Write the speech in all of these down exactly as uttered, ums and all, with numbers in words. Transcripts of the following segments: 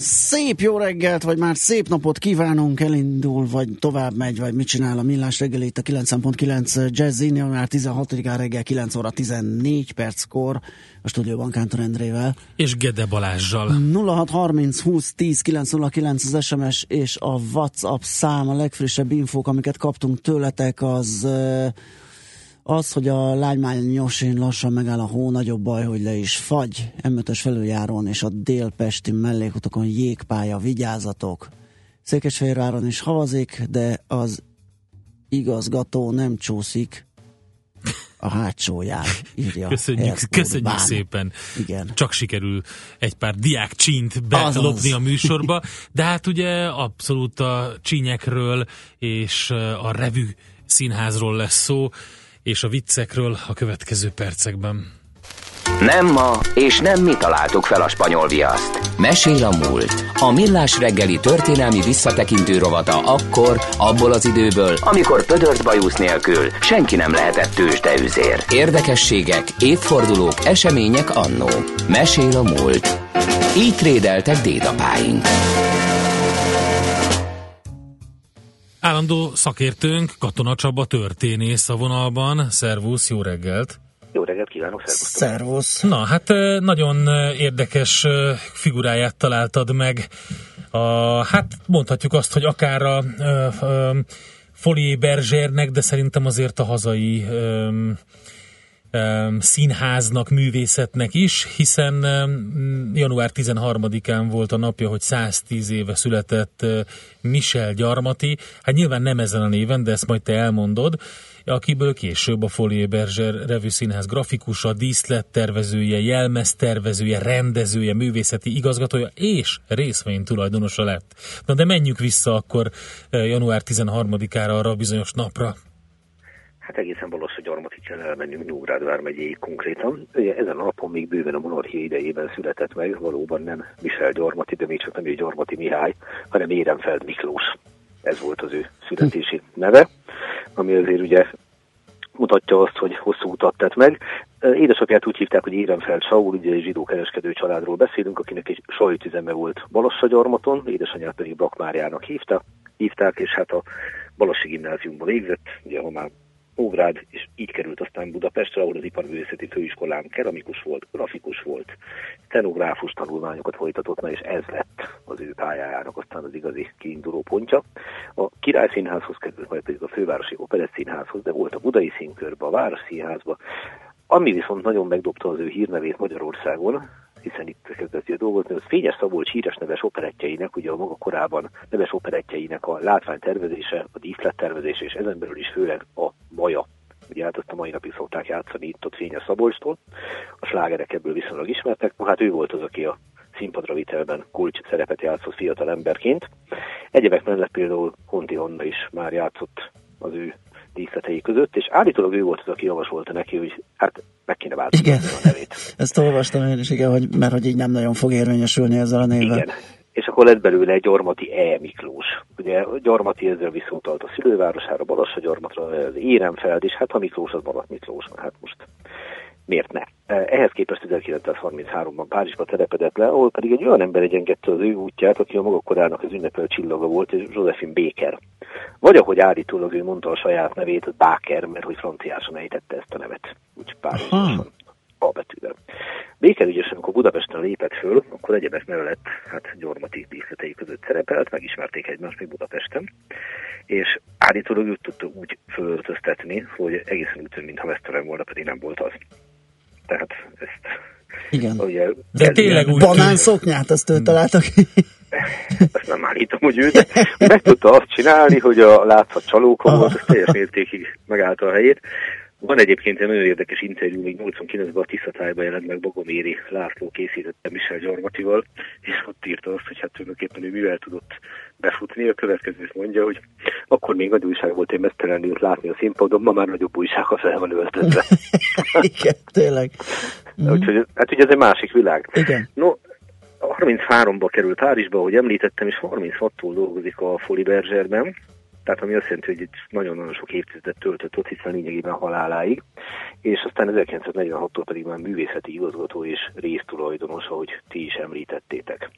Szép jó reggelt, vagy már szép napot kívánunk, elindul, vagy tovább megy, vagy mit csinál a Millás reggeli itt a kilencven pont kilenc Jazzin, már tizenhatodikán reggel kilenc óra tizennégy perckor a stúdióban Kántor Endrével. És Gede Balázssal. nulla hat harminc húsz tíz kilenc nulla kilenc az es em es és a WhatsApp szám, a legfrissebb infók, amiket kaptunk tőletek, az... Az, hogy a Lánymányosin lassan megáll a hó, nagyobb baj, hogy le is fagy. em ötös felüljárón és a délpesti mellékutokon jégpálya, vigyázzatok. Székesfehérváron is havazik, de az igazgató nem csúszik a hátsóján, írja. Köszönjük, köszönjük szépen. Igen. Csak sikerül egy pár diák csínt belopni a műsorba, de hát ugye abszolút a csínyekről és a revű színházról lesz szó, és a viccekről a következő percekben. Nem ma, és nem mi találtuk fel a spanyol viaszt. Mesél a múlt. A Millás reggeli történelmi visszatekintő rovata akkor, abból az időből, amikor pödört bajusz nélkül senki nem lehetett tőzsdeüzér. Érdekességek, évfordulók, események annó. Mesél a múlt. Így trédeltek dédapáink. Állandó szakértőnk, Katona Csaba történész a vonalban. Szervusz, jó reggelt! Jó reggelt kívánok, szervusz! Szervusz! Na, hát nagyon érdekes figuráját találtad meg. A, hát mondhatjuk azt, hogy akár a, a, a Folies Bergère-nek, de szerintem azért a hazai a, a színháznak, művészetnek is, hiszen január tizenharmadikán volt a napja, hogy száztíz éve született Michel Gyarmati, hát nyilván nem ezen a néven, de ezt majd te elmondod, akiből később a Folies Bergère revűszínház grafikusa, díszlettervezője, jelmeztervezője, rendezője, művészeti igazgatója és részvénytulajdonosa lett. Na de menjünk vissza akkor január tizenharmadikára, arra a bizonyos napra. Hát egészen Balassa Gyarmaticsán elmegyünk Nyugrád vármegyéig konkrétan. Ugye ezen a napon még bőven a monarchia idejében született meg, valóban nem Michel Gyarmati, de még csak nem ő Gyarmati Mihály, hanem Érenfeld Miklós. Ez volt az ő születési neve, ami azért ugye mutatja azt, hogy hosszú utat tett meg. Édesapját úgy hívták, hogy Érenfeld Saul, ugye egy zsidó kereskedő családról beszélünk, akinek egy sajtüzeme volt Balassa Gyarmaton, édesanyját pedig Brakmáriának hívta, hívták, és hát a Balassi gimnáziumban végzett, ugye ha már Ógrád, és így került aztán Budapestre, ahol az Iparművészeti Főiskolán keramikus volt, grafikus volt, szenográfus tanulmányokat folytatott, na és ez lett az ő pályájának aztán az igazi kiinduló pontja. A Királyszínházhoz került, majd pedig a Fővárosi Operettszínházhoz, de volt a Budai Színkörbe, a Városszínházba, ami viszont nagyon megdobta az ő hírnevét Magyarországon, hiszen itt kezdett dolgozni, az Fényes Szabolcs híres neves operettjeinek, ugye a maga korában neves operettjeinek a látványtervezése, a díszlettervezése, és ezen belül is főleg a maja. Ugye hát ezt a mai napig szokták játszani itt ott Fényes Szabolcstól, a slágerek ebből viszonylag ismertek, no, hát ő volt az, aki a színpadra vitelben kulcs szerepet játszott fiatal emberként. Egyebek mellett például Honti Honda is már játszott az ő díszletei között, és állítólag ő volt az, aki javasolta neki, hogy hát meg kéne változtatni a nevét. Ezt olvastam én is, igen, hogy, mert hogy így nem nagyon fog érvényesülni ezzel a névvel. Igen, és akkor lett belőle egy Gyarmati E. Miklós. Ugye Gyarmati ezzel visszautalt a szülővárosára, Balassa Gyarmatra, az Érenfeld, és hát a Miklós az Balat Miklós, hát most miért ne? Ehhez képest ezerkilencszázharminchárom-ban Párizsba telepedett le, ahol pedig egy olyan ember egyengedte az ő útját, aki a maga korának az ünnepelt csillaga volt, és Josephine Baker. Vagy ahogy állítólag ő mondta a saját nevét, az Baker, mert hogy franciásan ejtette ezt a nevet. Úgy párizsosan, a betűvel. Baker ügyesen, amikor Budapesten lépett föl, akkor egyebek mellett, hát Gyarmati díszletei között szerepelt, megismerték egymást még Budapesten, és állítólag őt tudta úgy fölöltöztetni, hogy egészen úgy tűnt, mintha vesztelen volna, pedig nem volt az. Tehát ezt... Igen. Ugye, de tényleg úgy... Banán szoknyát, azt ő találtak. Azt nem állítom, hogy ő, de meg tudta azt csinálni, hogy a látszat csalóka volt, az teljes mértékig megállta a helyét. Van egyébként egy nagyon érdekes interjú, még nyolcvankilencben a Tiszta tájban jelent meg, Bogoméri László készítette Michel Gyarmatival, és ott írta azt, hogy hát tulajdonképpen ő mivel tudott befutni. A következőt mondja, hogy akkor még nagy újság volt, én mesztelenül látni a színpadon, ma már nagyobb újság, ha fel van öltözve. Igen, tényleg. Úgyhogy, hát ugye ez egy másik világ. Igen. No, harminchárom-ba került Párizsba, ahogy említettem, és harminchattól dolgozik a Folies Bergère-ben. Tehát ami azt jelenti, hogy itt nagyon-nagyon sok évtizedet töltött ott, hiszen lényegében haláláig, és aztán ezerkilencszáznegyvenhattól pedig már művészeti igazgató és résztulajdonos, ahogy ti is említettétek.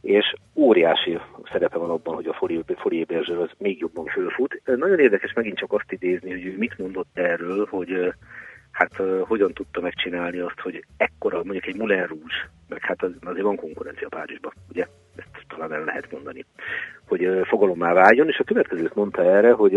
És óriási szerepe van abban, hogy a Folies Bergère az még jobban fölfut. Nagyon érdekes megint csak azt idézni, hogy ő mit mondott erről, hogy hát hogyan tudta megcsinálni azt, hogy ekkora, mondjuk egy Moulin Rouge, meg hát azért van konkurencia Párizsban, ugye? Ezt talán el lehet mondani, hogy fogalommá váljon, és a következőt mondta erre, hogy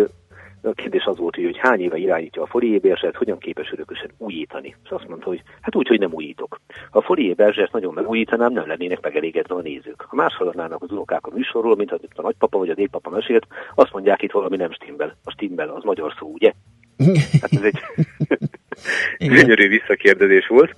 a kérdés az volt, hogy hány éve irányítja a Folies Bergère-t, hogyan képes örökösen újítani. És azt mondta, hogy hát úgy, hogy nem újítok. Ha a Folies Bergère-t nagyon megújítanám, nem lennének megelégedve a nézők. Ha más hallannának az unokák a műsorról, mint amit a nagypapa vagy a dédpapa mesélt, azt mondják, itt valami nem stimmel. A stimmel az magyar szó, ugye? Hát ez egy gyönyörű visszakérdezés volt.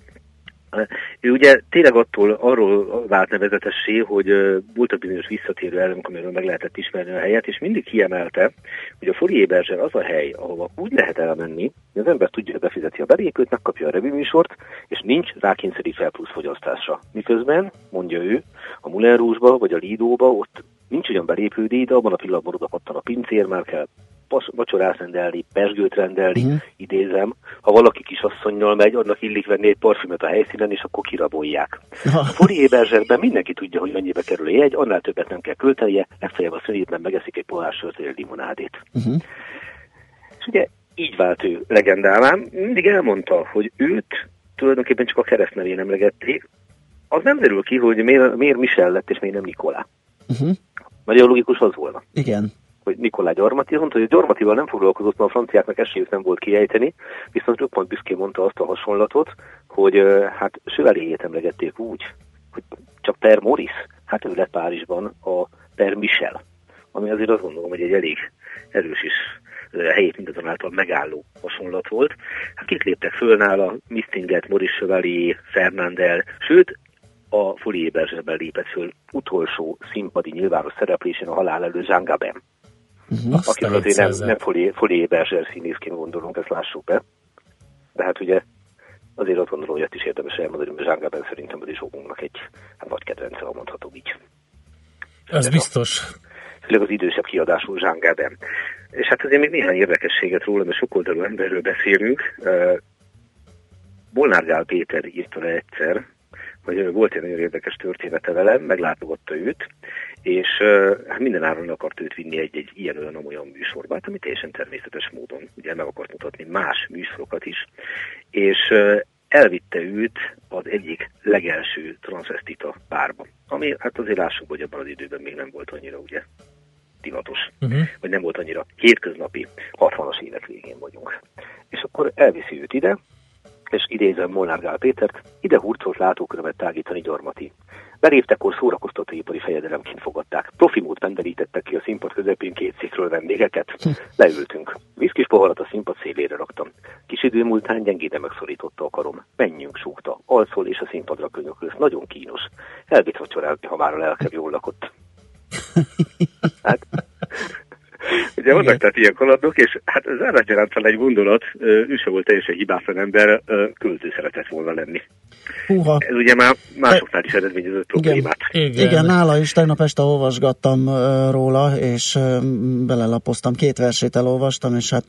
Ő ugye tényleg attól arról vált nevezetessé, hogy voltak bizonyos visszatérő elemek, amiről meg lehetett ismerni a helyet, és mindig kiemelte, hogy a Folies Bergère az a hely, ahova úgy lehet elmenni, hogy az ember tudja, hogy befizeti a belépőt, megkapja a revűműsort, és nincs rákényszerítve plusz fogyasztásra. Miközben, mondja ő, a Moulin Rouge-ba vagy a Lido-ba ott nincs olyan belépődíj, de abban a pillanatban oda pattan a pincér, már kell vacsorát rendelni, pezsgőt rendelni, uh-huh. idézem. Ha valaki kisasszonnyal megy, annak illik venni egy parfümöt a helyszínen, és akkor kirabolják. A Folies Bergère-ben mindenki tudja, hogy mennyibe kerül egy jegy, annál többet nem kell költenie, legfeljebb a szünetben megeszik egy pohár sört vagy egy limonádét. Uh-huh. És ugye így vált ő legendává, mindig elmondta, hogy őt tulajdonképpen csak a keresztnevén emlegették. Az nem derül ki, hogy miért, miért Michel lett, és miért nem Nikolá. Uh-huh. Nagyon logikus az volna. Igen. Hogy Nikolaj Gyarmati, mondta, hogy a Gyarmatival nem foglalkozott, mert a franciáknak esélyük nem volt kiejteni, viszont röppant büszkén mondta azt a hasonlatot, hogy hát Söveléjét emlegették úgy, hogy csak Per Maurice, hát ő lett Párizsban a Per Michel, ami azért azt gondolom, hogy egy elég erős is helyét mindazonáltal megálló hasonlat volt. Hát kik léptek föl nála, Mistinget, Maurice Chevalier, Fernandel, sőt, a Folies Bergère-ben lépett föl utolsó színpadi nyilvános szereplésén a halál előtt Jean Gabin. Uh-huh. Akiről azért nem, nem Folies Bergère színészként gondolunk, ezt lássuk be. De hát ugye azért azt gondolom, hogy ezt is érdemes elmondani, mert Jean Gabin szerintem az is óvunknak egy hát, nagy kedvence, ha mondhatom így. Ez biztos. Főleg az idősebb kiadású Jean Gabin. És hát azért még néhány érdekességet róla, mert sok oldalú emberről beszélünk. Uh, Molnár Gál Péter írta le egyszer, hogy volt egy nagyon érdekes története velem, meglátogatta őt, és hát mindenáron akart őt vinni egy-egy ilyen-olyan-olyan műsorba, hát, ami teljesen természetes módon, ugye meg akart mutatni más műsorokat is, és elvitte őt az egyik legelső transzvestita párba, ami hát azért lássuk, hogy abban az időben még nem volt annyira, ugye, divatos, uh-huh. vagy nem volt annyira hétköznapi, hatvanas évek végén vagyunk. És akkor elviszi őt ide, és idézem Molnár Gál Pétert, ide hurcolt látókörömet tágítani Gyarmati. Beléptekor szórakoztatóipari fejedelemként fogadták. Profi mód rendelítettek ki a színpad közepén két székről vendégeket. Leültünk. Viszkis poharat a színpad szélére raktam. Kis idő múltán gyengéden megszorította a karom. Menjünk, súgta. Alszol és a színpadra könyökölt. Nagyon kínos. Elvitt vacsorálni, ha már a lelkem jól lakott. Hát... Ugye vannak tehát ilyen kalandok, és hát záratjárántán egy gondolat, ő sem volt teljesen hibátlan ember, költő szeretett volna lenni. Húha. Ez ugye már másoknál is eredményezett problémát. Igen. Igen. Igen, nála is tegnap este olvasgattam róla, és belelapoztam, két versét elolvastam, és hát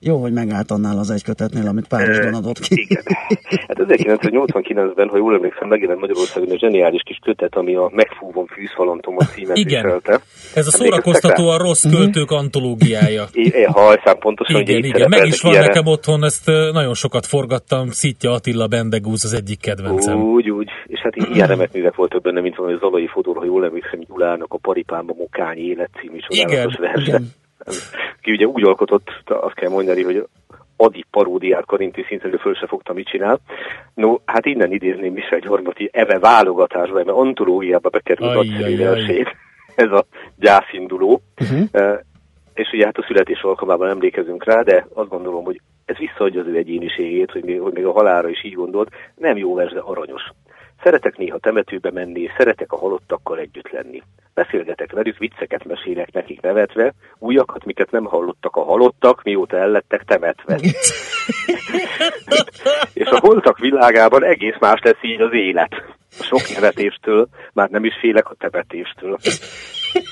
jó, hogy megállt annál az egykötetnél, amit Párizsban adott ki. Igen. Hát ezerkilencszáznyolcvankilencben, ha jól emlékszem, megjelent Magyarországon a zseniális kis kötet, ami a Megfúvom fűzfalantom a címet viselte. Ez a szórakoztatóan rossz költők antológiája. É, ha hajszám pontosan, igen, igen. Meg is van ilyenre. Nekem otthon, ezt nagyon sokat forgattam, Szitya Attila Bendegúz az egyik kedvencem. Úgy, úgy. És hát ilyen remek művek voltak benne, mint valami Zalai Fodor, ha jól emlékszem, Gyulának a Paripámba Mokány élet című csodálatos verse. Ki ugye úgy alkotott, azt kell mondani, hogy Adi paródiát karinti szinten, föl se fogta, mit csinál. No, hát innen idézném Michel Gyarmati ebe válogatásba, ebe antológiába bekerült nagyszerű versét. Ez a gyászinduló. Uh-huh. és ugye hát a születés alkalmában emlékezünk rá, de azt gondolom, hogy ez visszaadja az ő egyéniségét, hogy még, hogy még a halálra is így gondolt, nem jó vers, de aranyos. Szeretek néha temetőbe menni, szeretek a halottakkal együtt lenni. Beszélgetek velük, vicceket mesélek nekik nevetve, újakat, miket nem hallottak a halottak, mióta ellettek temetve. És a holtak világában egész más lesz így az élet. A sok nevetéstől már nem is félek a temetéstől.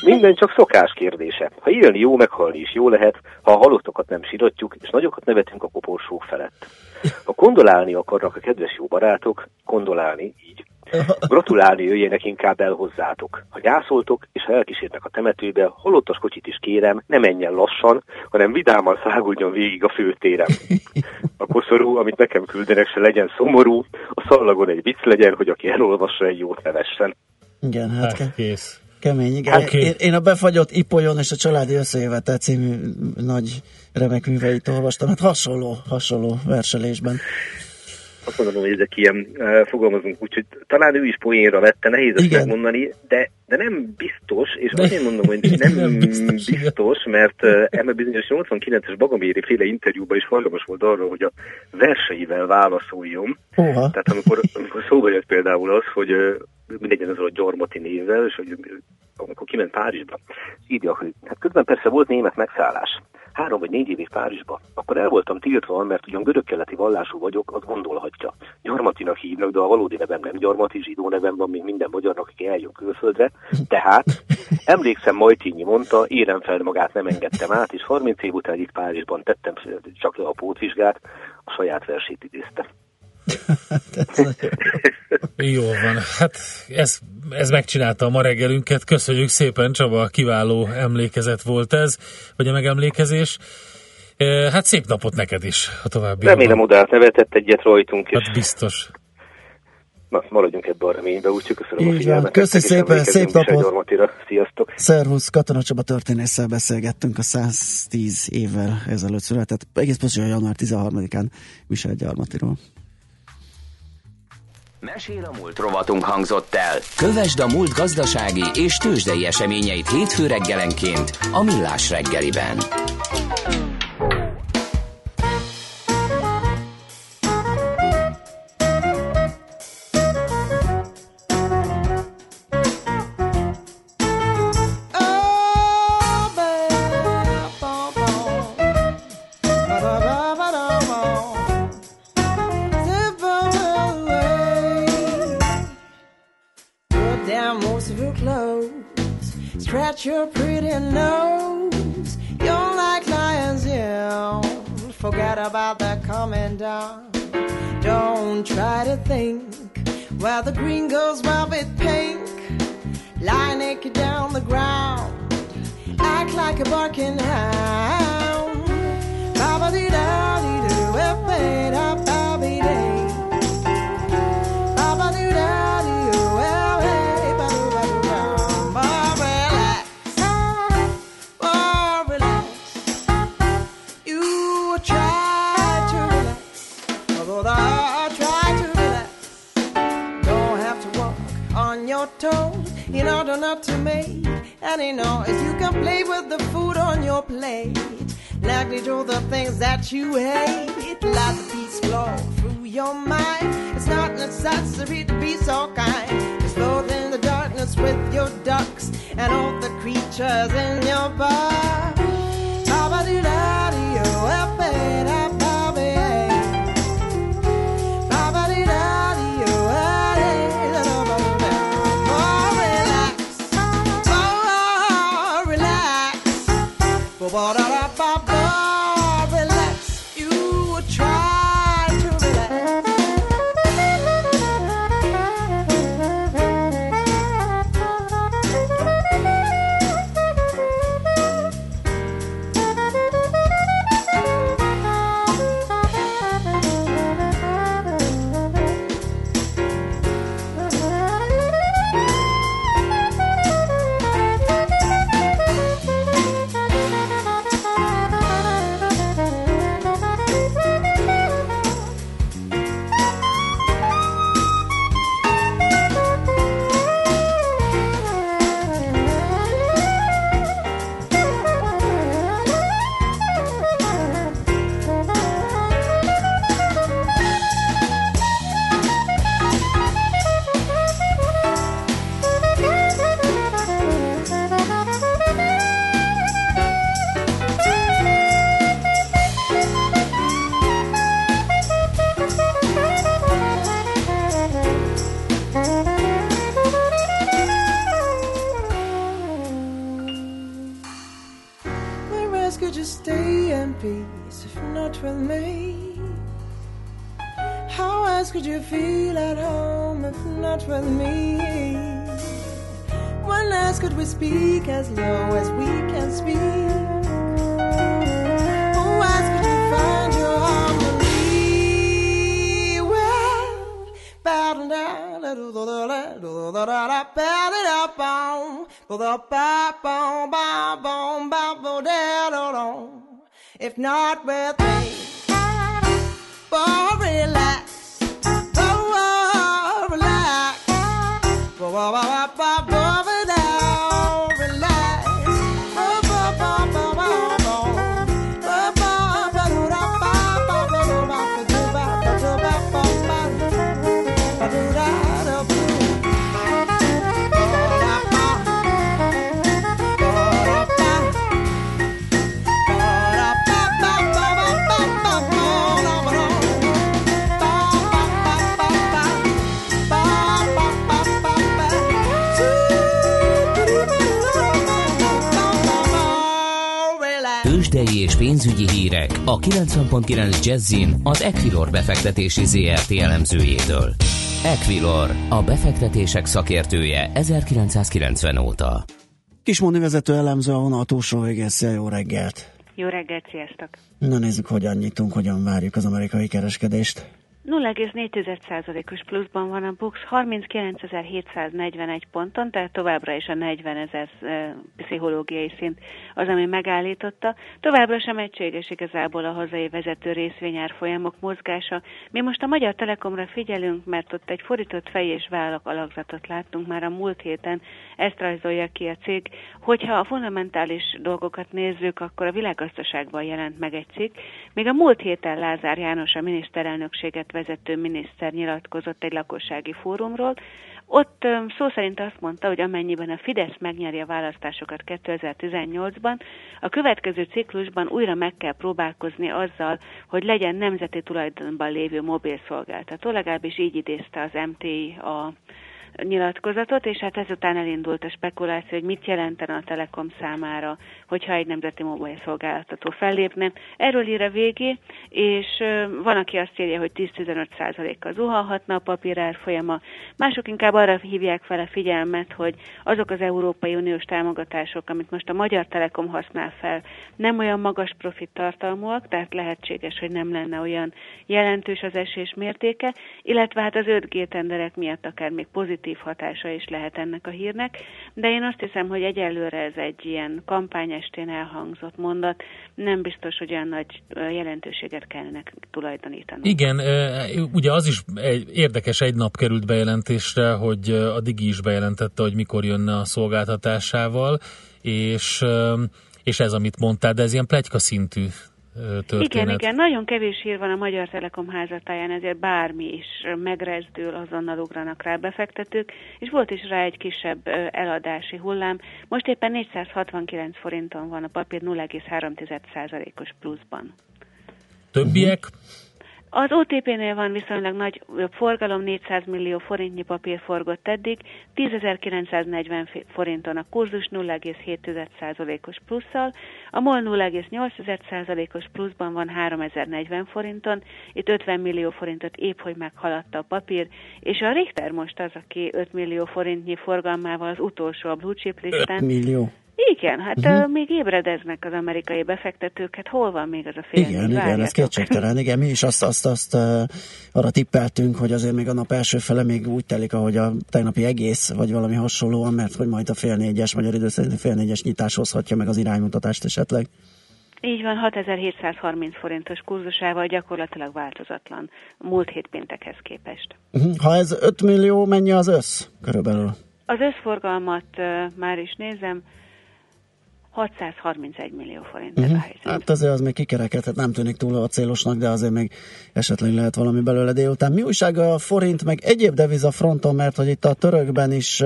Minden csak szokás kérdése. Ha élni jó, meghalni is jó lehet, ha a halottokat nem siratjuk, és nagyokat nevetünk a koporsók felett. Ha kondolálni akarnak a kedves jó barátok, kondolálni így. Gratulálni jöjjenek inkább el hozzátok. Ha gyászoltok, és ha elkísérnek a temetőbe, halottas kocsit is kérem, ne menjen lassan, hanem vidáman száguljon végig a főtérem. A koszorú, amit nekem küldenek, se legyen szomorú, a szallagon egy vicc legyen, hogy aki elolvassa, egy jót nevessen. Igen, hát ke- kész. Kemény, igen. Okay. Én, én a Befagyott Ipolyon és a Családi Összejövetel című nagy remek műveit olvastam, hát hasonló, hasonló verselésben. Azt mondom, hogy ezek ilyen, uh, fogalmazunk úgy, hogy talán ő is poénra vette, nehéz ezt megmondani, de, de nem biztos, és de, azért mondom, hogy nem, nem biztos, biztos mert uh, ebben bizonyos nyolcvankilences Bogoméri féle interjúban is hajlamos volt arra, hogy a verseivel válaszoljon. Oha. Tehát amikor, amikor szóba jött például az, hogy uh, mindegyen azzal a Gyarmati névvel, és hogy amikor kiment Párizsba, írja, hogy hát közben persze volt német megszállás. Három vagy négy évig Párizsba. Akkor el voltam tiltva, mert ugyan görög-keleti vallású vagyok, az gondolhatja. Gyarmatinak hívnak, de a valódi nevem nem Gyarmati, zsidó nevem van, mint minden magyarnak, aki eljön külföldre. Tehát emlékszem, Majtínyi mondta, Érenfeld magát nem engedtem át, és harminc év után itt Párizsban tettem csak le a pótvizsgát, a saját versét idézte. Jó van, hát ez, ez megcsinálta a ma reggelünket. Köszönjük szépen, Csaba, kiváló emlékezet volt ez, vagy a megemlékezés. Hát szép napot neked is a további. Remélem odát nevetett egyet rajtunk is. Hát biztos. Na, maradjunk ebben a reményben, úgyhogy köszönöm a figyelmet. Köszi szépen, szép napot. Sziasztok. Szervusz, Katona Csaba történésszel beszélgettünk, a száztíz évvel ezelőtt született, egész pontosan január tizenharmadikán Michel Gyarmatiról. Mesél a múlt rovatunk hangzott el. Kövesd a múlt gazdasági és tőzsdei eseményeit hétfő reggelenként a Millás reggeliben. Your pretty nose, you're like lions, yeah. Forget about that coming down. Don't try to think where the green goes wild with pink. Lie naked down the ground, act like a barking hound. Ba-ba-dee-da-dee-doo-wah-wah-wah-wah. In order not to make any noise, you can play with the food on your plate. Neglect all the things that you hate. Let the peace flow through your mind. It's not necessary to be so kind. Just float in the darkness with your ducks and all the creatures in your bar. house could you feel at home if not with me? When last could we speak as low as we can speak? Who else could you find your harmony? Well, battle down, da da da da da da, battle up on, da ba ba ba ba ba da da da. If not with me. Oh, relax, oh, oh relax, oh, oh, oh, oh, now, relax, oh, oh, oh, oh, oh, oh, oh, Tőzsdei és pénzügyi hírek a kilencven pont kilenc Jazzin az Equilor befektetési zé er té elemzőjétől. Equilor, a befektetések szakértője ezerkilencszázkilencven óta. Kismondi vezető elemző, a vonal túlsó végén. Szia, jó reggelt! Jó reggelt, sziasztok! Na nézzük, hogyan nyitunk, hogyan várjuk az amerikai kereskedést. nulla egész négy tized százalékos pluszban van a BUX, harminckilencezer-hétszáznegyvenegy ponton, tehát továbbra is a negyvenezer pszichológiai szint az, ami megállította. Továbbra sem egységes igazából a hazai vezető részvényárfolyamok mozgása. Mi most a Magyar Telekomra figyelünk, mert ott egy fordított fej és vállak alakzatot láttunk már a múlt héten, ezt rajzolja ki a cég. Hogyha a fundamentális dolgokat nézzük, akkor a világgazdaságban jelent meg egy cikk. Még a múlt héten Lázár János, a miniszterelnökséget vezető miniszter nyilatkozott egy lakossági fórumról. Ott szó szerint azt mondta, hogy amennyiben a Fidesz megnyeri a választásokat kétezer-tizennyolcban, a következő ciklusban újra meg kell próbálkozni azzal, hogy legyen nemzeti tulajdonban lévő mobilszolgáltató, legalábbis így idézte az em té i a nyilatkozatot, és hát ezután elindult a spekuláció, hogy mit jelentene a Telekom számára, hogyha egy nemzeti mobil szolgáltató fellépne. Erről ír a végé, és van, aki azt írja, hogy tíz-tizenöt százalékkal zuhanhatna a papírárfolyama. Mások inkább arra hívják fel a figyelmet, hogy azok az Európai Uniós támogatások, amit most a Magyar Telekom használ fel, nem olyan magas profit tartalmúak, tehát lehetséges, hogy nem lenne olyan jelentős az esés mértéke, illetve hát az öt G tenderek miatt akár még pozitív hatása is lehet ennek a hírnek, de én azt hiszem, hogy egyelőre ez egy ilyen kampányestén elhangzott mondat, nem biztos, hogy olyan nagy jelentőséget kellene tulajdonítanunk. Igen, ugye az is érdekes, egy nap került bejelentésre, hogy a Digi is bejelentette, hogy mikor jönne a szolgáltatásával, és, és ez, amit mondtál, de ez ilyen pletyka szintű. Történet. Igen, igen, nagyon kevés hír van a Magyar Telekom házatáján, ezért bármi is megrezdül, azonnal ugranak rá befektetők, és volt is rá egy kisebb eladási hullám. Most éppen négyszázhatvankilenc forinton van a papír nulla egész három tized százalékos pluszban. Többiek? Az o té pé-nél van viszonylag nagy forgalom, négyszáz millió forintnyi papír forgott eddig, tízezer-kilencszáznegyven forinton a kurzus nulla egész hét tized százalékos plusszal, a MOL nulla egész nyolc tized százalékos pluszban van háromezer-negyven forinton, itt ötven millió forintot épp hogy meghaladta a papír, és a Richter most az, aki öt millió forintnyi forgalmával az utolsó a blue chip listán. öt millió. Igen, hát uh-huh. uh, még ébredeznek az amerikai befektetők, hát hol van még az a félelem? Igen, igen, ez kétségtelen, igen, mi is azt, azt, azt uh, arra tippeltünk, hogy azért még a nap első fele még úgy telik, ahogy a tegnapi egész, vagy valami hasonlóan, mert hogy majd a fél négyes, magyar idő szerint a fél négyes nyitás hozhatja meg az iránymutatást esetleg. Így van, hatezer-hétszázharminc forintos kurzusával gyakorlatilag változatlan múlt hét péntekhez képest. Uh-huh. Ha ez öt millió, mennyi az össz körülbelül? Az összforgalmat uh, már is nézem, hatszázharmincegy millió forint. Uh-huh. Hát azért az még kikerekedhet, nem tűnik túl a célosnak, de azért még esetleg lehet valami belőle délután. Mi újság a forint, meg egyéb deviza fronton, mert hogy itt a törökben is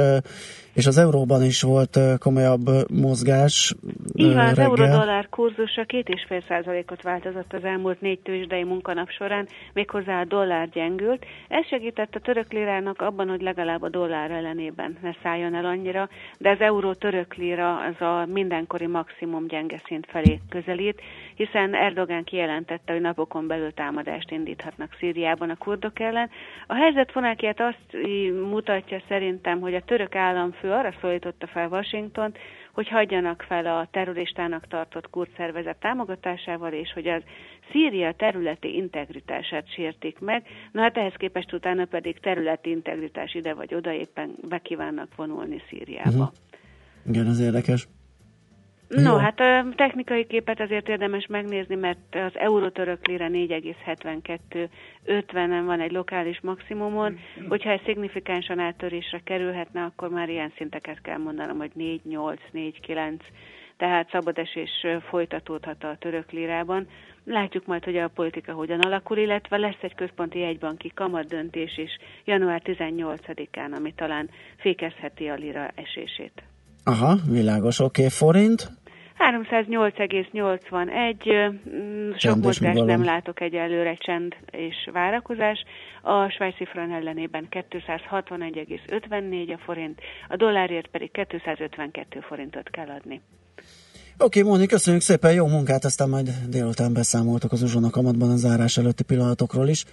és az euróban is volt komolyabb mozgás. Így van, az euró-dollár kurzusa két egész öt százalékot változott az elmúlt négy tőzsdei munkanap során, méghozzá a dollár gyengült. Ez segített a török lirának abban, hogy legalább a dollár ellenében ne szálljon el annyira, de az euró-török lira az a mindenkori maximum gyenge szint felé közelít, hiszen Erdogán kijelentette, hogy napokon belül támadást indíthatnak Szíriában a kurdok ellen. A helyzet fonákját azt mutatja szerintem, hogy a török államfő arra szólította fel Washingtont, hogy hagyjanak fel a terroristának tartott kurd szervezet támogatásával, és hogy az Szíria területi integritását sértik meg, na hát ehhez képest utána pedig területi integritás ide vagy oda, éppen bekívánnak vonulni Szíriába. Uh-huh. Igen, ez érdekes. No, hát a technikai képet azért érdemes megnézni, mert az euró-török lira négy egész hetvenkettő ötvenen van egy lokális maximumon, hogyha ez szignifikánsan áttörésre kerülhetne, akkor már ilyen szinteket kell mondanom, hogy négy nyolc, négy kilenc, tehát szabadesés folytatódhat a török lirában. Látjuk majd, hogy a politika hogyan alakul, illetve lesz egy központi jegybanki kamat döntés is január tizennyolcadikán, ami talán fékezheti a lira esését. Aha, világos, oké, okay, forint? háromszáznyolc egész nyolcvanegy, sok mozgást nem látok egyelőre, csend és várakozás. A svájci frank ellenében kétszázhatvanegy egész ötvennégy a forint, a dollárért pedig kétszázötvenkettő forintot kell adni. Oké, okay, Móni, köszönjük szépen, jó munkát, aztán majd délután beszámoltok az uzsona kamatban a zárás előtti pillanatokról is.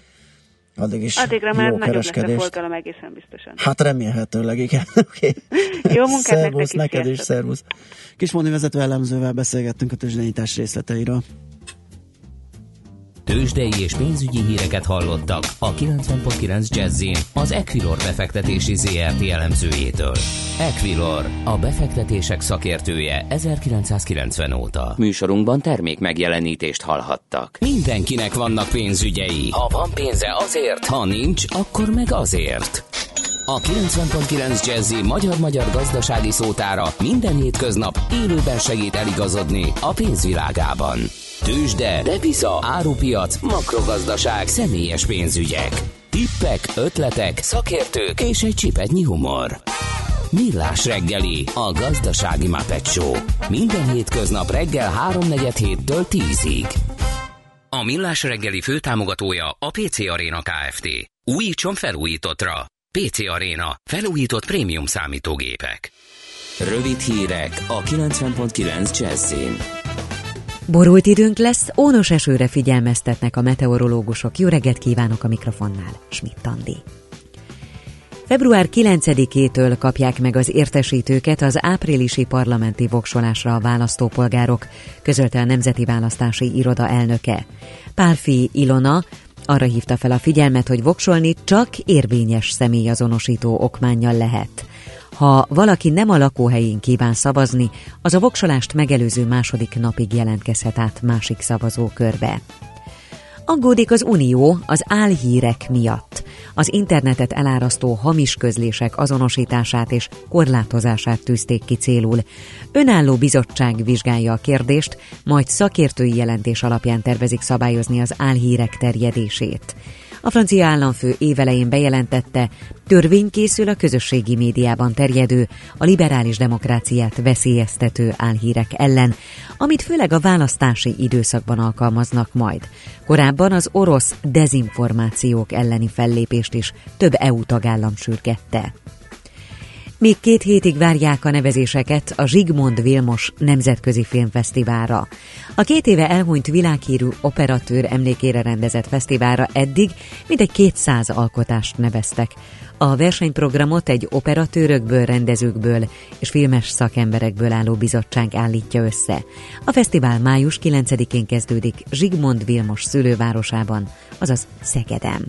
Addig is Addigra már nagyobb lesz a forgalom, egészen biztosan. Hát remélhetőleg, igen. Okay. Jó munkát szervusz, nektek is. Neked is, szervusz. Kismondi vezető elemzővel beszélgettünk a tőzsdenyítás részleteiről. Tőzsdei és pénzügyi híreket hallottak a kilencven egész kilenc Jazzin az Equilor befektetési zé er té elemzőjétől. Equilor, a befektetések szakértője ezerkilencszázkilencven óta. Műsorunkban termék megjelenítést hallhattak. Mindenkinek vannak pénzügyei. Ha van pénze azért, ha nincs, akkor meg azért. A kilencven egész kilenc Jazzy magyar-magyar gazdasági szótára minden hétköznap élőben segít eligazodni a pénzvilágában. Tőzsde, depisza, árupiac, makrogazdaság, személyes pénzügyek, tippek, ötletek, szakértők és egy csipetnyi humor. Millás reggeli, a gazdasági Muppet Show. Minden hétköznap reggel három negyvenhéttől tízig. A Millás reggeli főtámogatója a pé cé Aréna Kft. Újítson felújítottra. pé cé Aréna felújított prémium számítógépek. Rövid hírek a kilencven egész kilenc Jazz-én. Borult időnk lesz, ónos esőre figyelmeztetnek a meteorológusok. Jó reggelt kívánok, a mikrofonnál Schmidt Andi. február kilencedikétől kapják meg az értesítőket az áprilisi parlamenti voksolásra a választópolgárok, közölte a Nemzeti Választási Iroda elnöke. Párfi Ilona arra hívta fel a figyelmet, hogy voksolni csak érvényes személyazonosító okmánnyal lehet. Ha valaki nem a lakóhelyén kíván szavazni, az a voksolást megelőző második napig jelentkezhet át másik szavazókörbe. Aggódik az Unió az álhírek miatt. Az internetet elárasztó hamis közlések azonosítását és korlátozását tűzték ki célul. Önálló bizottság vizsgálja a kérdést, majd szakértői jelentés alapján tervezik szabályozni az álhírek terjedését. A francia államfő évelején bejelentette, törvény készül a közösségi médiában terjedő, a liberális demokráciát veszélyeztető álhírek ellen, amit főleg a választási időszakban alkalmaznak majd. Korábban az orosz dezinformációk elleni fellépést is több é u tagállam sürgette. Még két hétig várják a nevezéseket a Zsigmond Vilmos Nemzetközi Filmfesztiválra. A két éve elhunyt világhírű operatőr emlékére rendezett fesztiválra eddig mintegy kétszáz alkotást neveztek. A versenyprogramot egy operatőrökből, rendezőkből és filmes szakemberekből álló bizottság állítja össze. A fesztivál május kilencedikén kezdődik Zsigmond Vilmos szülővárosában, azaz Szegeden.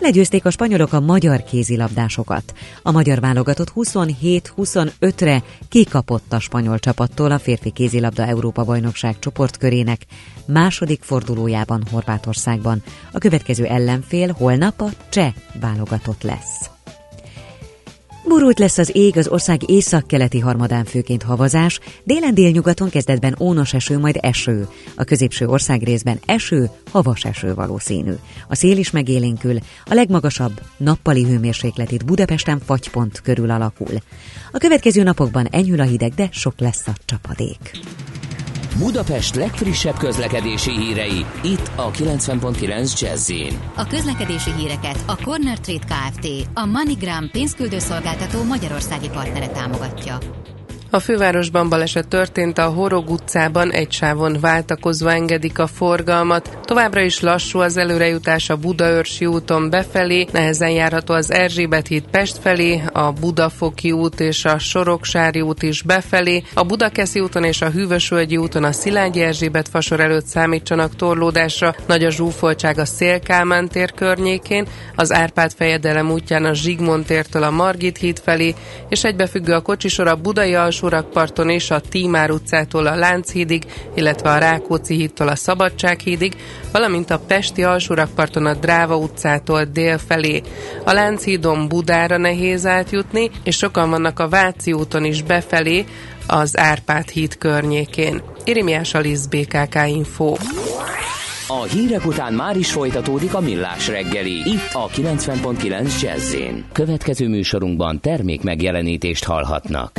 Legyőzték a spanyolok a magyar kézilabdásokat. A magyar válogatott huszonhét huszonötre kikapott a spanyol csapattól a férfi kézilabda Európa-bajnokság csoportkörének második fordulójában Horvátországban. A következő ellenfél holnap a cseh válogatott lesz. Borult lesz az ég, az ország északkeleti harmadán főként havazás, délen délnyugaton kezdetben ónos eső, majd eső. A középső országrészben eső, havas eső valószínű. A szél is megélénkül, a legmagasabb nappali hőmérséklet itt Budapesten fagypont körül alakul. A következő napokban enyhül a hideg, de sok lesz a csapadék. Budapest legfrissebb közlekedési hírei, itt a kilencven pont kilenc Jazz-in. A közlekedési híreket a Corner Trade Kft., a Manigram pénzküldőszolgáltató magyarországi partnere támogatja. A fővárosban baleset történt, a Horog utcában egy sávon váltakozva engedik a forgalmat. Továbbra is lassú az előrejutás a Budaörsi úton befelé, nehezen járható az Erzsébet híd Pest felé, a Budafoki út és a Soroksári út is befelé, a Budakeszi úton és a Hűvösvölgyi úton a Szilágyi Erzsébet fasor előtt számítsanak torlódásra, nagy a zsúfoltság a Szél-Kálmán tér környékén, az Árpád fejedelem útján a Zsigmond tértől a Margit híd felé, és egybefüggő a kocsisor a budai alsó Urakparton és a Tímár utcától a Lánchídig, illetve a Rákóczi hídtól a Szabadsághídig, valamint a Pesti alsórakparton a Dráva utcától dél felé. A Lánchídon Budára nehéz átjutni, és sokan vannak a Váci úton is befelé, az Árpád híd környékén. Irimiás Alisz, bé ká ká Info. A hírek után már is folytatódik a Millás reggeli, itt a kilencven pont kilenc Jazz-én. Következő műsorunkban termék megjelenítést hallhatnak.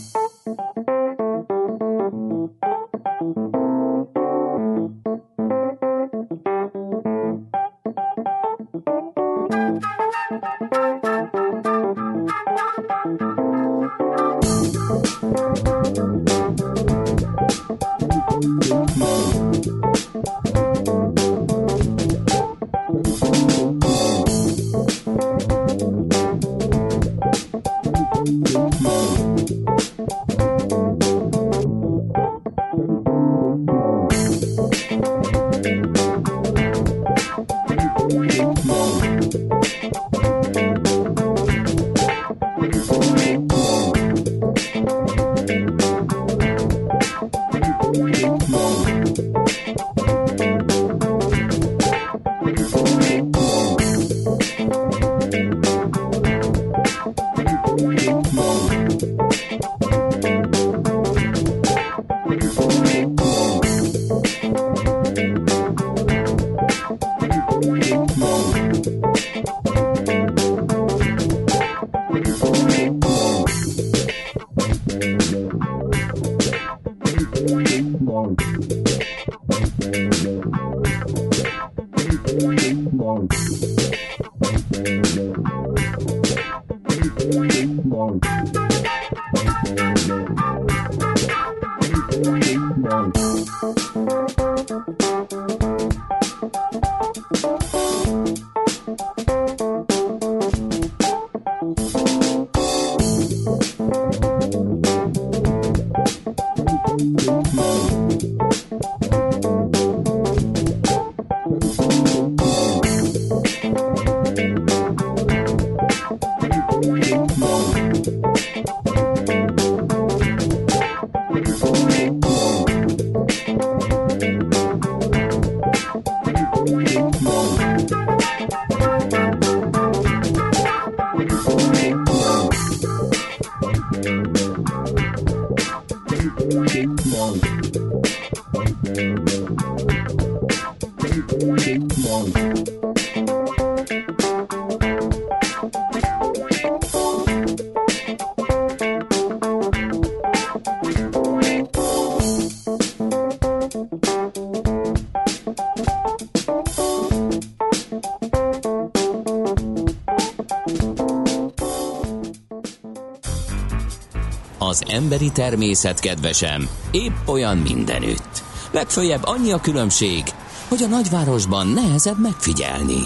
Az emberi természet, kedvesem, épp olyan mindenütt. Legföljebb annyi a különbség, hogy a nagyvárosban nehezebb megfigyelni.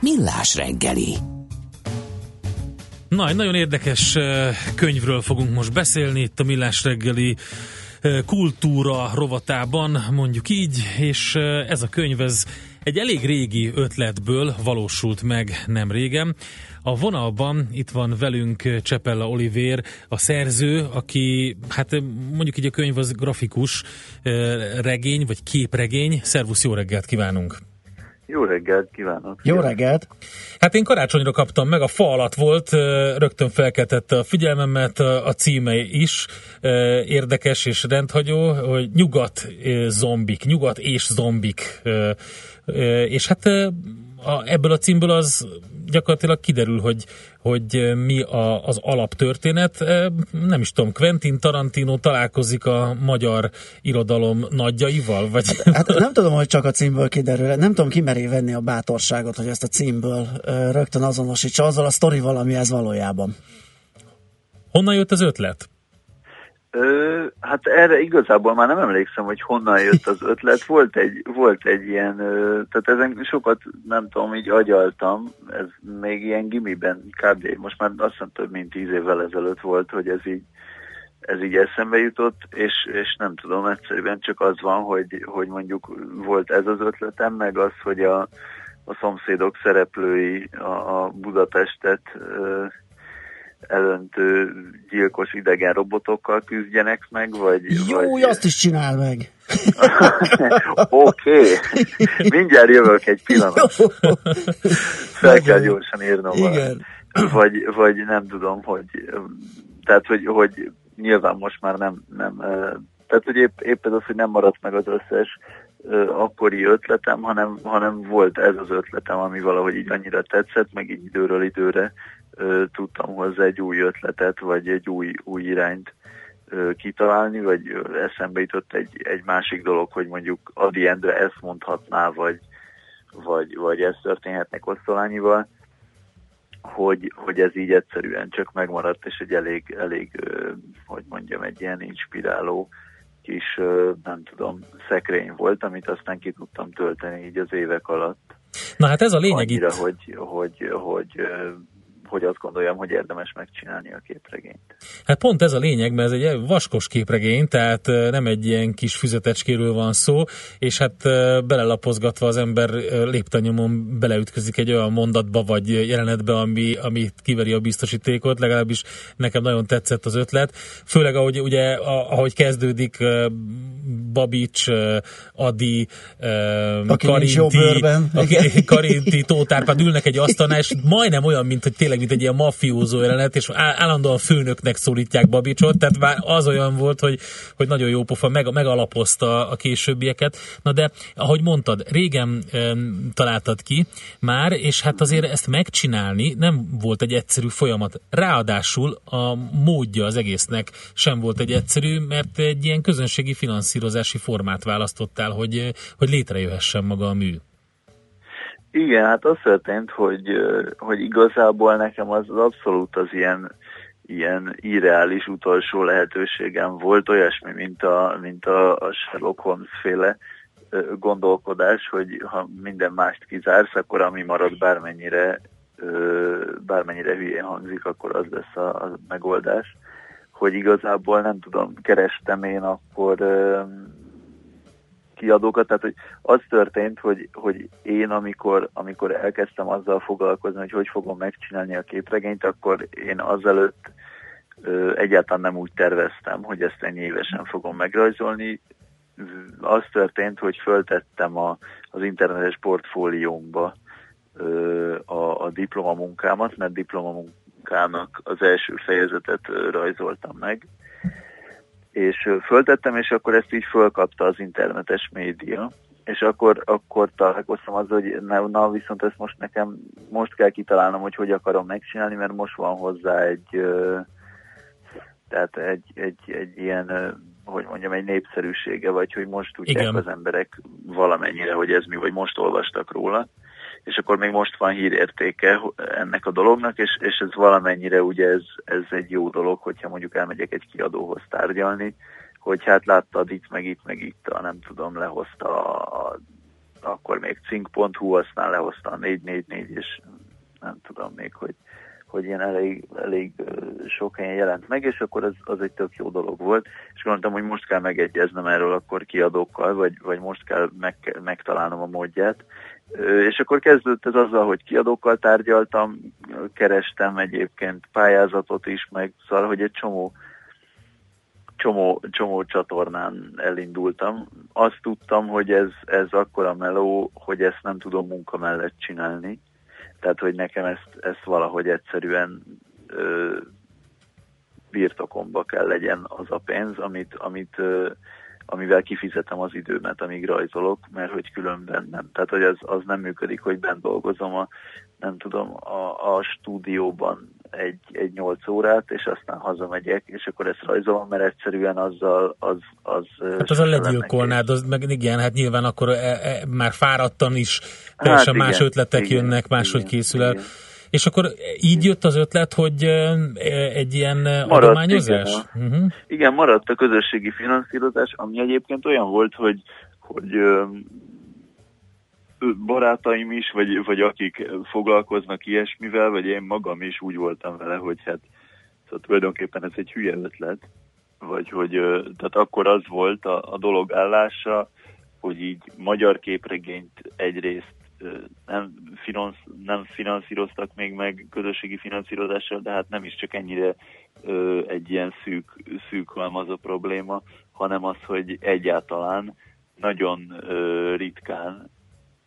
Millás reggeli. Na, egy nagyon érdekes könyvről fogunk most beszélni itt a Millás reggeli kultúra rovatában, mondjuk így, és ez a könyv, ez egy elég régi ötletből valósult meg nem régen. A vonalban itt van velünk Csepella Olivér, a szerző, aki, hát mondjuk így a könyv az grafikus regény, vagy képregény. Szervusz, jó reggelt kívánunk! Jó reggelt kívánok! Jó reggelt! Hát én karácsonyra kaptam meg, a fa alatt volt, rögtön felkeltette a figyelmemet, a címe is érdekes és rendhagyó, hogy Nyugat zombik, Nyugat és zombik. És hát ebből a címből az gyakorlatilag kiderül, hogy, hogy mi a, az alaptörténet. Nem is tudom, Quentin Tarantino találkozik a magyar irodalom nagyjaival? Vagy? Hát, hát nem tudom, hogy csak a címből kiderül. Nem tudom, ki meri venni a bátorságot, hogy ezt a címből rögtön azonosítsa azzal a sztorival, ami ez valójában. Honnan jött az ötlet? Hát erre igazából már nem emlékszem, hogy honnan jött az ötlet. Volt egy, volt egy ilyen, tehát ezen sokat, nem tudom, így agyaltam, ez még ilyen gimiben, kb. Most már azt hiszem több mint tíz évvel ezelőtt volt, hogy ez így, ez így eszembe jutott, és, és nem tudom, egyszerűen csak az van, hogy, hogy mondjuk volt ez az ötletem, meg az, hogy a, a szomszédok szereplői a, a Budapestet elöntő gyilkos idegen robotokkal küzdjenek meg, vagy... Jó, vagy... azt is csinál meg! Oké, mindjárt jövök egy pillanat. Fel kell gyorsan írnom. Vagy, vagy nem tudom, hogy... Tehát, hogy, hogy nyilván most már nem... nem tehát, hogy épp, épp ez az, hogy nem maradt meg az összes akkori ötletem, hanem, hanem volt ez az ötletem, ami valahogy így annyira tetszett, meg így időről időre tudtam hozzá egy új ötletet, vagy egy új, új irányt kitalálni, vagy eszembe jutott egy, egy másik dolog, hogy mondjuk Adi Endre ezt mondhatná, vagy, vagy, vagy ez történhetnek Osztolányival, hogy, hogy ez így egyszerűen csak megmaradt, és egy elég, elég, hogy mondjam, egy ilyen inspiráló kis, nem tudom, szekrény volt, amit aztán ki tudtam tölteni így az évek alatt. Na hát ez a lényeg annyira, itt. hogy, hogy, hogy hogy azt gondoljam, hogy érdemes megcsinálni a képregényt. Hát pont ez a lényeg, mert ez egy vaskos képregény, tehát nem egy ilyen kis füzetecskéről van szó, és hát belelapozgatva az ember léptanyomon beleütközik egy olyan mondatba vagy jelenetbe, ami, ami kiveri a biztosítékot, legalábbis nekem nagyon tetszett az ötlet. Főleg, ahogy, ugye, ahogy kezdődik Babits, Adi, Karinti, Karinti, Tóth Árpád ülnek egy asztalnál, és majdnem olyan, mint hogy tényleg mint egy ilyen mafiózó jelenet, és állandóan főnöknek szólítják Babicsot, tehát már az olyan volt, hogy, hogy nagyon jó pofa, meg, megalapozta a későbbieket. Na de, ahogy mondtad, régen um, találtad ki már, és hát azért ezt megcsinálni nem volt egy egyszerű folyamat. Ráadásul a módja az egésznek sem volt egy egyszerű, mert egy ilyen közönségi finanszírozási formát választottál, hogy, hogy létrejöhessen maga a mű. Igen, hát az történt, hogy, hogy igazából nekem az, az abszolút az ilyen, ilyen irreális utolsó lehetőségem volt, olyasmi, mint a, mint a Sherlock Holmes-féle gondolkodás, hogy ha minden mást kizársz, akkor ami marad bármennyire, bármennyire hülyén hangzik, akkor az lesz a, a megoldás. Hogy igazából nem tudom, kerestem én akkor... kiadókat, tehát hogy az történt, hogy, hogy én amikor, amikor elkezdtem azzal foglalkozni, hogy hogy fogom megcsinálni a képregényt, akkor én azelőtt ö, egyáltalán nem úgy terveztem, hogy ezt ennyi évesen fogom megrajzolni. Az történt, hogy föltettem a, az internetes portfóliómba ö, a, a diplomamunkámat, mert diplomamunkának az első fejezetet ö, rajzoltam meg, és föltettem, és akkor ezt így fölkapta az internetes média, és akkor, akkor találkoztam azzal, hogy na, na viszont ezt most nekem, most kell kitalálnom, hogy hogy akarom megcsinálni, mert most van hozzá egy, tehát egy, egy, egy ilyen, hogy mondjam, egy népszerűsége, vagy hogy most tudják Igen. az emberek valamennyire, hogy ez mi, vagy most olvastak róla, és akkor még most van hírértéke ennek a dolognak, és, és ez valamennyire ugye ez, ez egy jó dolog, hogyha mondjuk elmegyek egy kiadóhoz tárgyalni, hogy hát láttad itt, meg itt, meg itt, a, nem tudom, lehozta a, a, akkor még cink pont hu, aztán lehozta a négy négy négy, és nem tudom még, hogy, hogy ilyen elég, elég sok helyen jelent meg, és akkor az, az egy tök jó dolog volt, és gondoltam, hogy most kell megegyeznem erről akkor kiadókkal, vagy, vagy most kell meg, megtalálnom a módját. És akkor kezdődött ez azzal, hogy kiadókkal tárgyaltam, kerestem egyébként pályázatot is, meg szóval, hogy egy csomó csomó, csomó csatornán elindultam. Azt tudtam, hogy ez, ez akkora meló, hogy ezt nem tudom munka mellett csinálni. Tehát, hogy nekem ezt, ezt valahogy egyszerűen ö, birtokomba kell legyen az a pénz, amit, amit, ö, amivel kifizetem az időmet, amíg rajzolok, mert hogy különben nem. Tehát, hogy az, az nem működik, hogy bent dolgozom a, nem tudom, a, a stúdióban egy, egy nyolc órát, és aztán hazamegyek, és akkor ezt rajzolom, mert egyszerűen azzal az... az hát az a legyilkolnád, az meg igen, hát nyilván akkor e, e, már fáradtan is, teljesen hát más ötletek igen, jönnek, máshogy igen, készül el. Igen. És akkor így jött az ötlet, hogy egy ilyen maradt, adományozás? Igen. Uh-huh. Igen, maradt a közösségi finanszírozás, ami egyébként olyan volt, hogy, hogy barátaim is, vagy, vagy akik foglalkoznak ilyesmivel, vagy én magam is úgy voltam vele, hogy hát szóval tulajdonképpen ez egy hülye ötlet, vagy hogy tehát akkor az volt a, a dolog állása, hogy így magyar képregényt egyrészt nem, finansz, nem finanszíroztak még meg közösségi finanszírozással, de hát nem is csak ennyire ö, egy ilyen szűk, szűk halmaz az a probléma, hanem az, hogy egyáltalán nagyon ö, ritkán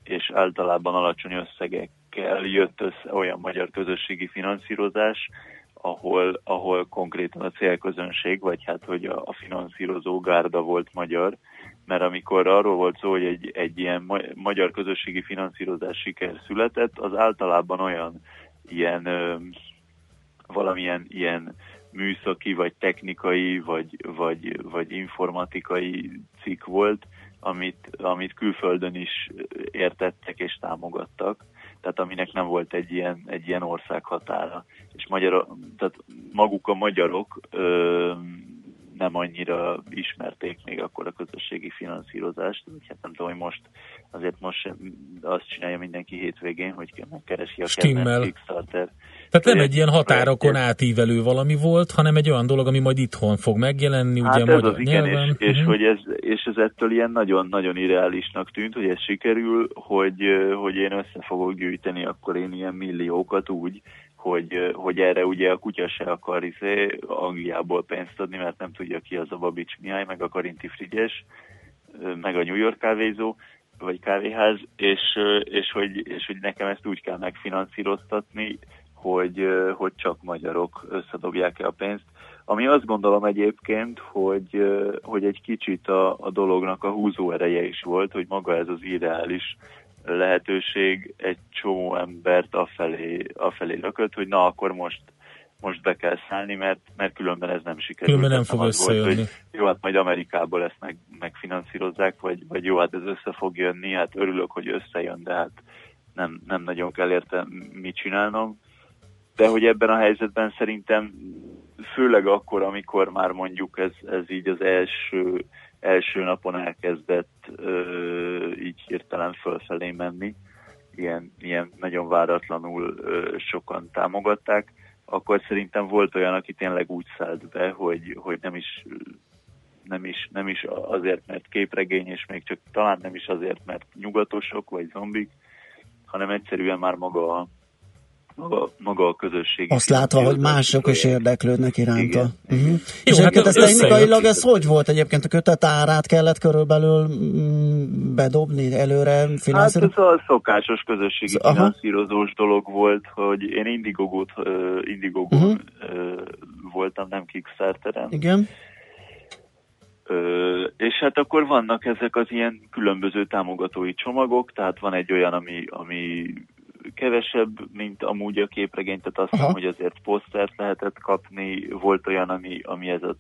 és általában alacsony összegekkel jött össze olyan magyar közösségi finanszírozás, ahol, ahol konkrétan a célközönség, vagy hát hogy a, a finanszírozó gárda volt magyar, mert amikor arról volt szó, hogy egy, egy ilyen magyar közösségi finanszírozás siker született, az általában olyan ilyen ö, valamilyen ilyen műszaki, vagy technikai, vagy, vagy, vagy informatikai cikk volt, amit, amit külföldön is értettek és támogattak, tehát aminek nem volt egy ilyen, egy ilyen országhatára. És magyar, tehát maguk a magyarok ö, nem annyira ismerték még akkor a közösségi finanszírozást, úgyhogy hát nem tudom, hogy most azért most sem azt csinálja mindenki hétvégén, hogy megkeresi a kedvenc Kickstarter. Tehát nem egy ilyen határokon átívelő valami volt, hanem egy olyan dolog, ami majd itthon fog megjelenni, hát ugye ez magyar az igen, nyelven. És, és, uh-huh. hogy ez, és ez ettől ilyen nagyon-nagyon irreálisnak tűnt, hogy ez sikerül, hogy, hogy én össze fogok gyűjteni akkor én ilyen milliókat úgy, hogy, hogy erre ugye a kutya se akar izé, Angliából pénzt adni, mert nem tudja ki az a Babits Mihály, meg a Karinti Frigyes, meg a New York kávézó, vagy kávéház, és, és, hogy, és hogy nekem ezt úgy kell megfinanszíroztatni, hogy, hogy csak magyarok összedobják-e a pénzt. Ami azt gondolom egyébként, hogy, hogy egy kicsit a, a dolognak a húzó ereje is volt, hogy maga ez az ideális lehetőség egy csomó embert afelé, afelé lökött, hogy na akkor most, most be kell szállni, mert, mert különben ez nem sikerül. Különben nem fog összejönni. Volt, jó, hát majd Amerikából ezt meg, megfinanszírozzák, vagy, vagy jó, hát ez össze fog jönni, hát örülök, hogy összejön, de hát nem, nem nagyon kell érte mit csinálnom. De hogy ebben a helyzetben szerintem főleg akkor, amikor már mondjuk ez, ez így az első első napon elkezdett ö, így hirtelen fölfelé menni, ilyen, ilyen nagyon váratlanul ö, sokan támogatták, akkor szerintem volt olyan, aki tényleg úgy szállt be, hogy, hogy nem is, nem is, nem is azért, mert képregény, és még csak talán nem is azért, mert nyugatosok vagy zombik, hanem egyszerűen már maga a Maga, maga a közösség. Azt látva, hogy mások is érdeklődnek iránta. Uh-huh. Jó, és hát ez technikailag ez hogy volt egyébként? A kötet árát kellett körülbelül bedobni előre? Finanszíroz... Hát ez a szokásos közösségi Aha. finanszírozós dolog volt, hogy én Indigogót, Indigogón uh-huh. voltam, nem Kickstarteren. Igen. Ö, és hát akkor vannak ezek az ilyen különböző támogatói csomagok, tehát van egy olyan, ami... ami kevesebb, mint amúgy a képregény, tehát azt hiszem, hogy azért posztert lehetett kapni, volt olyan, ami, ami ez, a,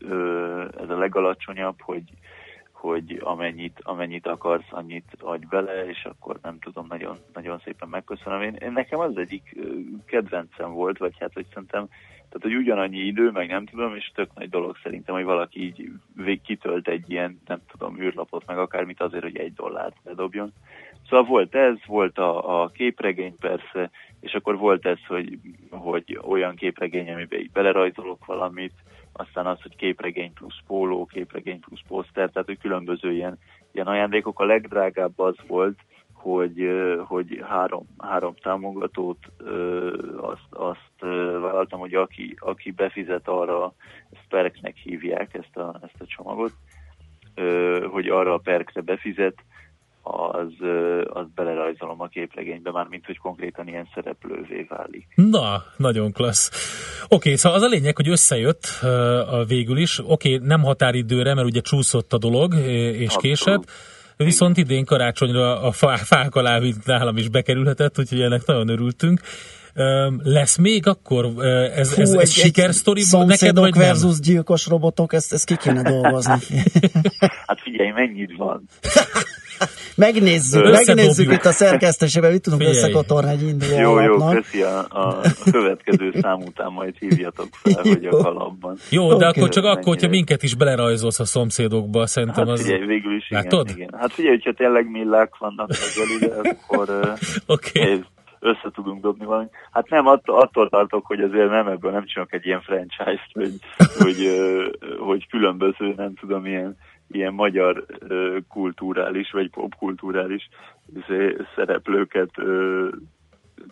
ö, ez a legalacsonyabb, hogy, hogy amennyit, amennyit akarsz, annyit adj bele, és akkor nem tudom, nagyon, nagyon szépen megköszönöm. Én, én nekem az egyik kedvencem volt, vagy hát, hogy szerintem, tehát, hogy ugyanannyi idő, meg nem tudom, és tök nagy dolog szerintem, hogy valaki így végig kitölt egy ilyen, nem tudom, űrlapot, meg akármit azért, hogy egy dollárt bedobjon. Szóval volt ez, volt a, a képregény persze, és akkor volt ez, hogy, hogy olyan képregény, amiben így belerajzolok valamit, aztán az, hogy képregény plusz póló, képregény plusz poszter, tehát hogy különböző ilyen, ilyen ajándékok. A legdrágább az volt, hogy, hogy három, három támogatót azt, azt vállaltam, hogy aki, aki befizet arra, ezt perknek hívják ezt a, ezt a csomagot, hogy arra a perkre befizet, az, az belerajzolom a képregénybe, már mint hogy konkrétan ilyen szereplővé válik. Na, nagyon klassz. Oké, szóval az a lényeg, hogy összejött uh, végül is. Oké, nem határidőre, mert ugye csúszott a dolog, és abszolút késett, viszont idén karácsonyra a fá, fák alá nálam is bekerülhetett, úgyhogy ennek nagyon örültünk. Lesz még akkor ez, Hú, ez, ez egy, sikersztori volt neked, vagy versus gyilkos robotok, ezt, ezt ki kéne dolgozni. Hát figyelj, mennyit van. Megnézzük, megnézzük itt a szerkesztésében, mit tudunk összekotorni egy indiai Jó, alapnak. Jó, köszi, a, a következő szám után majd hívjatok fel, hogy a kalapban. Jó, de okay, akkor csak akkor, hogyha minket is belerajzolsz a szomszédokba, szerintem hát, az... Figyelj, végül is igen, igen. Hát figyelj, hogyha tényleg millák vannak az ide, akkor... Oké. Okay. Össze tudunk dobni valamit. Hát nem, att- attól tartok, hogy azért nem ebből nem csinálok egy ilyen franchise-t, hogy, hogy, hogy különböző, nem tudom, ilyen, ilyen magyar kulturális, vagy popkulturális szereplőket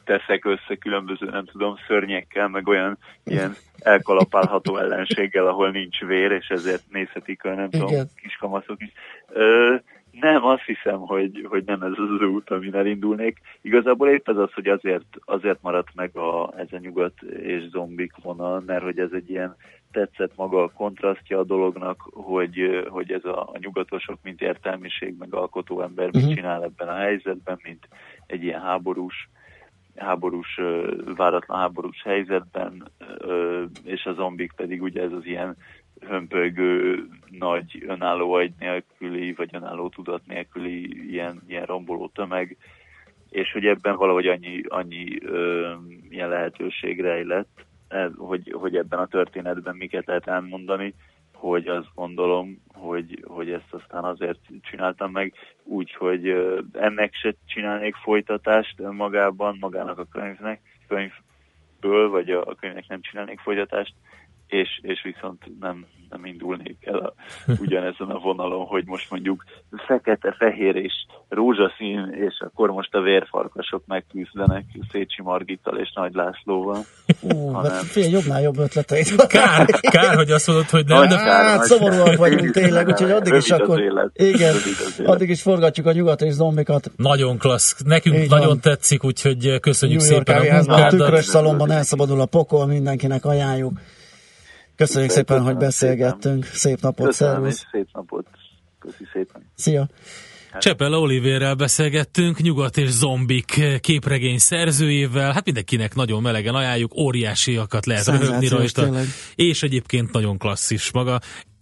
teszek össze különböző, nem tudom, szörnyekkel, meg olyan ilyen elkalapálható ellenséggel, ahol nincs vér, és ezért nézhetik a nem tudom, kiskamaszok is. Ö, Nem, azt hiszem, hogy, hogy nem ez az út, amin elindulnék. Igazából épp ez az, hogy azért, azért maradt meg a, ez a Nyugat és Zombik vonal, mert hogy ez egy ilyen tetszett maga a kontrasztja a dolognak, hogy, hogy ez a, a nyugatosok, mint értelmiség, meg alkotó ember mit uh-huh. csinál ebben a helyzetben, mint egy ilyen háborús, háborús, váratlan háborús helyzetben, és a zombik pedig ugye ez az ilyen hömpölygő, nagy, önálló agy nélküli, vagy önálló tudat nélküli ilyen, ilyen romboló tömeg, és hogy ebben valahogy annyi, annyi ö, ilyen lehetőség rejlett, hogy, hogy ebben a történetben miket lehet elmondani, hogy azt gondolom, hogy, hogy ezt aztán azért csináltam meg, úgyhogy ennek se csinálnék folytatást magában, magának a könyvnek, könyvből, vagy a, a könyvnek nem csinálnék folytatást, És, és viszont nem, nem indulnék el a, ugyanezen a vonalon, hogy most mondjuk fekete, fehér és rózsaszín, és akkor most a vérfarkasok megküzdenek Szécsi Margittal és Nagy Lászlóval. Ú, hanem... hát fél jobbnál jobb ötleteit van. Kár, kár, hogy azt mondod, hogy nem. Nagy de... kár, hát szomorúak vagyunk tényleg, úgyhogy addig rövid is akkor... Élet, igen, addig is forgatjuk a Nyugat és Zombikat. Nagyon klassz, nekünk így nagyon van. Tetszik, úgyhogy köszönjük New szépen York a munkádat. A tükrös szalomban elszabadul a pokol, mindenkinek ajánljuk. Köszönjük szépen, szépen, hogy beszélgettünk. Szépen. Szép napot, szervusz. Szép napot. Köszi szépen. Szia. Csepella Olivérrel beszélgettünk, Nyugat és Zombik képregény szerzőjével. Hát mindenkinek nagyon melegen ajánljuk, óriásiakat lehet röhögni rajta. És egyébként nagyon klasszis maga.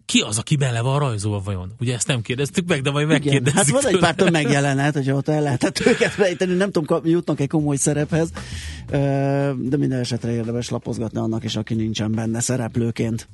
Ki az, aki bele van rajzolva vajon? Ugye ezt nem kérdeztük meg, de majd megkérdezzük. Hát van egy pár több megjelenet, hogyha ott el lehetett őket rejteni, nem tudom, jutnak egy komoly szerephez, de minden esetre érdemes lapozgatni annak is, aki nincsen benne szereplőként.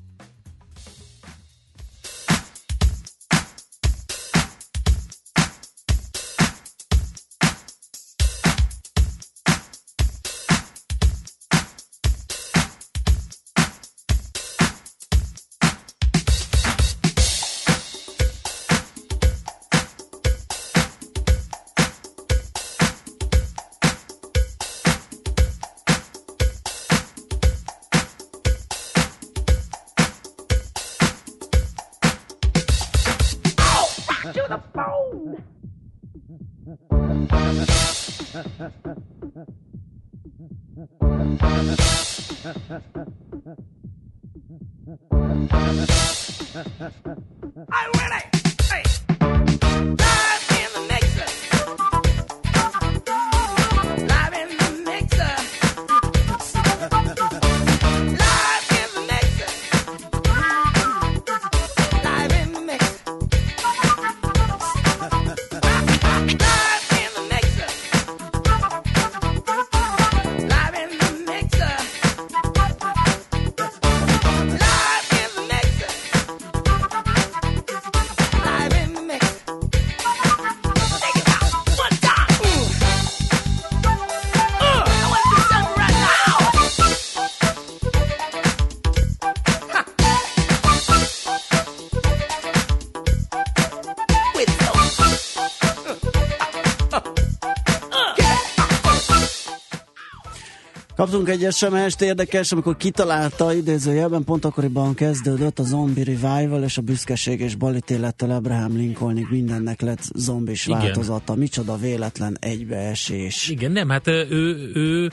Kaptunk egy es em es-t, érdekes, amikor kitalálta, idézőjelben pont akkoriban kezdődött a zombi revival, és a büszkeség és balítélettel Abraham Lincolnig mindennek lett zombis Igen. változata. Micsoda véletlen egybeesés. Igen, nem, hát ő... ő...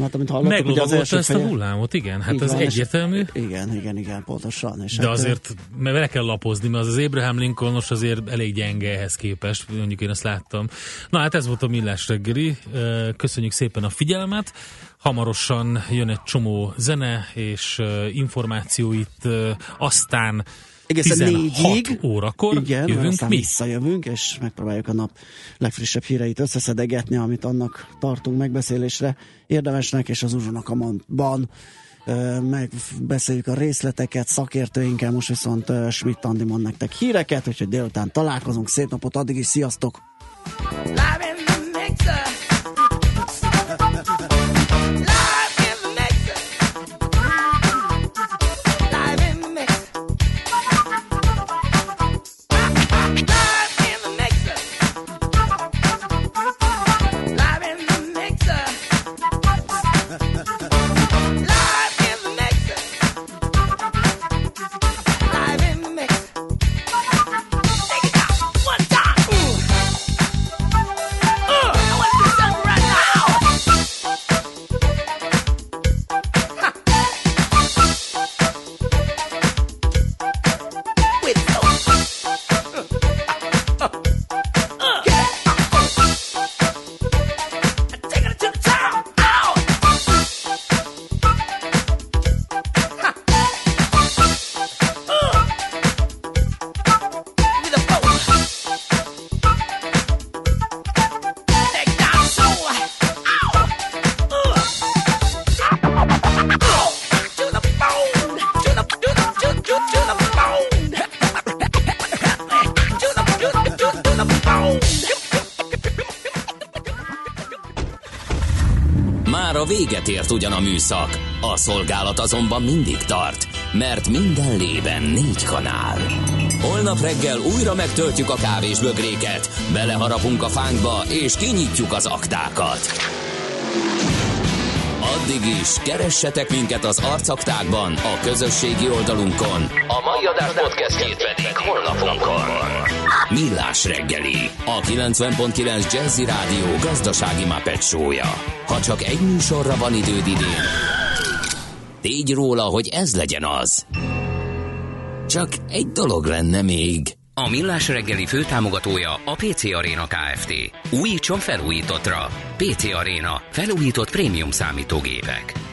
Hát, meglovagolta ezt fejel... a hullámot, igen, hát ez egyértelmű. Igen, igen, igen, pontosan. És de hát azért mert le kell lapozni, mert az az Abraham Lincolnos azért elég gyenge ehhez képest, mondjuk én ezt láttam. Na hát ez volt a Millás reggeli, köszönjük szépen a figyelmet, hamarosan jön egy csomó zene és információit, aztán egészen négyig órakor igen, jövünk mi. Visszajövünk, és megpróbáljuk a nap legfrissebb híreit összeszedegetni, amit annak tartunk megbeszélésre érdemesnek, és az uzsonakamatban megbeszéljük a részleteket szakértőinkkel, most viszont Schmidt Andi mond nektek híreket, úgyhogy délután találkozunk, szép napot, addig is sziasztok! Véget ért ugyan a műszak, a szolgálat azonban mindig tart, mert minden lében négy kanál. Holnap reggel újra megtöltjük a kávésbögréket, beleharapunk a fánkba és kinyitjuk az aktákat. Addig is keressetek minket az arcaktákban, a közösségi oldalunkon. A mai adás podcastjét pedig holnapunkon. Millás reggeli, a kilencven pont kilenc Jazzy Rádió gazdasági Muppet show-ja. Ha csak egy műsorra van időd idén, tégy róla, hogy ez legyen az. Csak egy dolog lenne még. A Millás reggeli főtámogatója a pé cé Aréna Kft. Újítson felújítottra. pé cé Aréna felújított prémium számítógépek.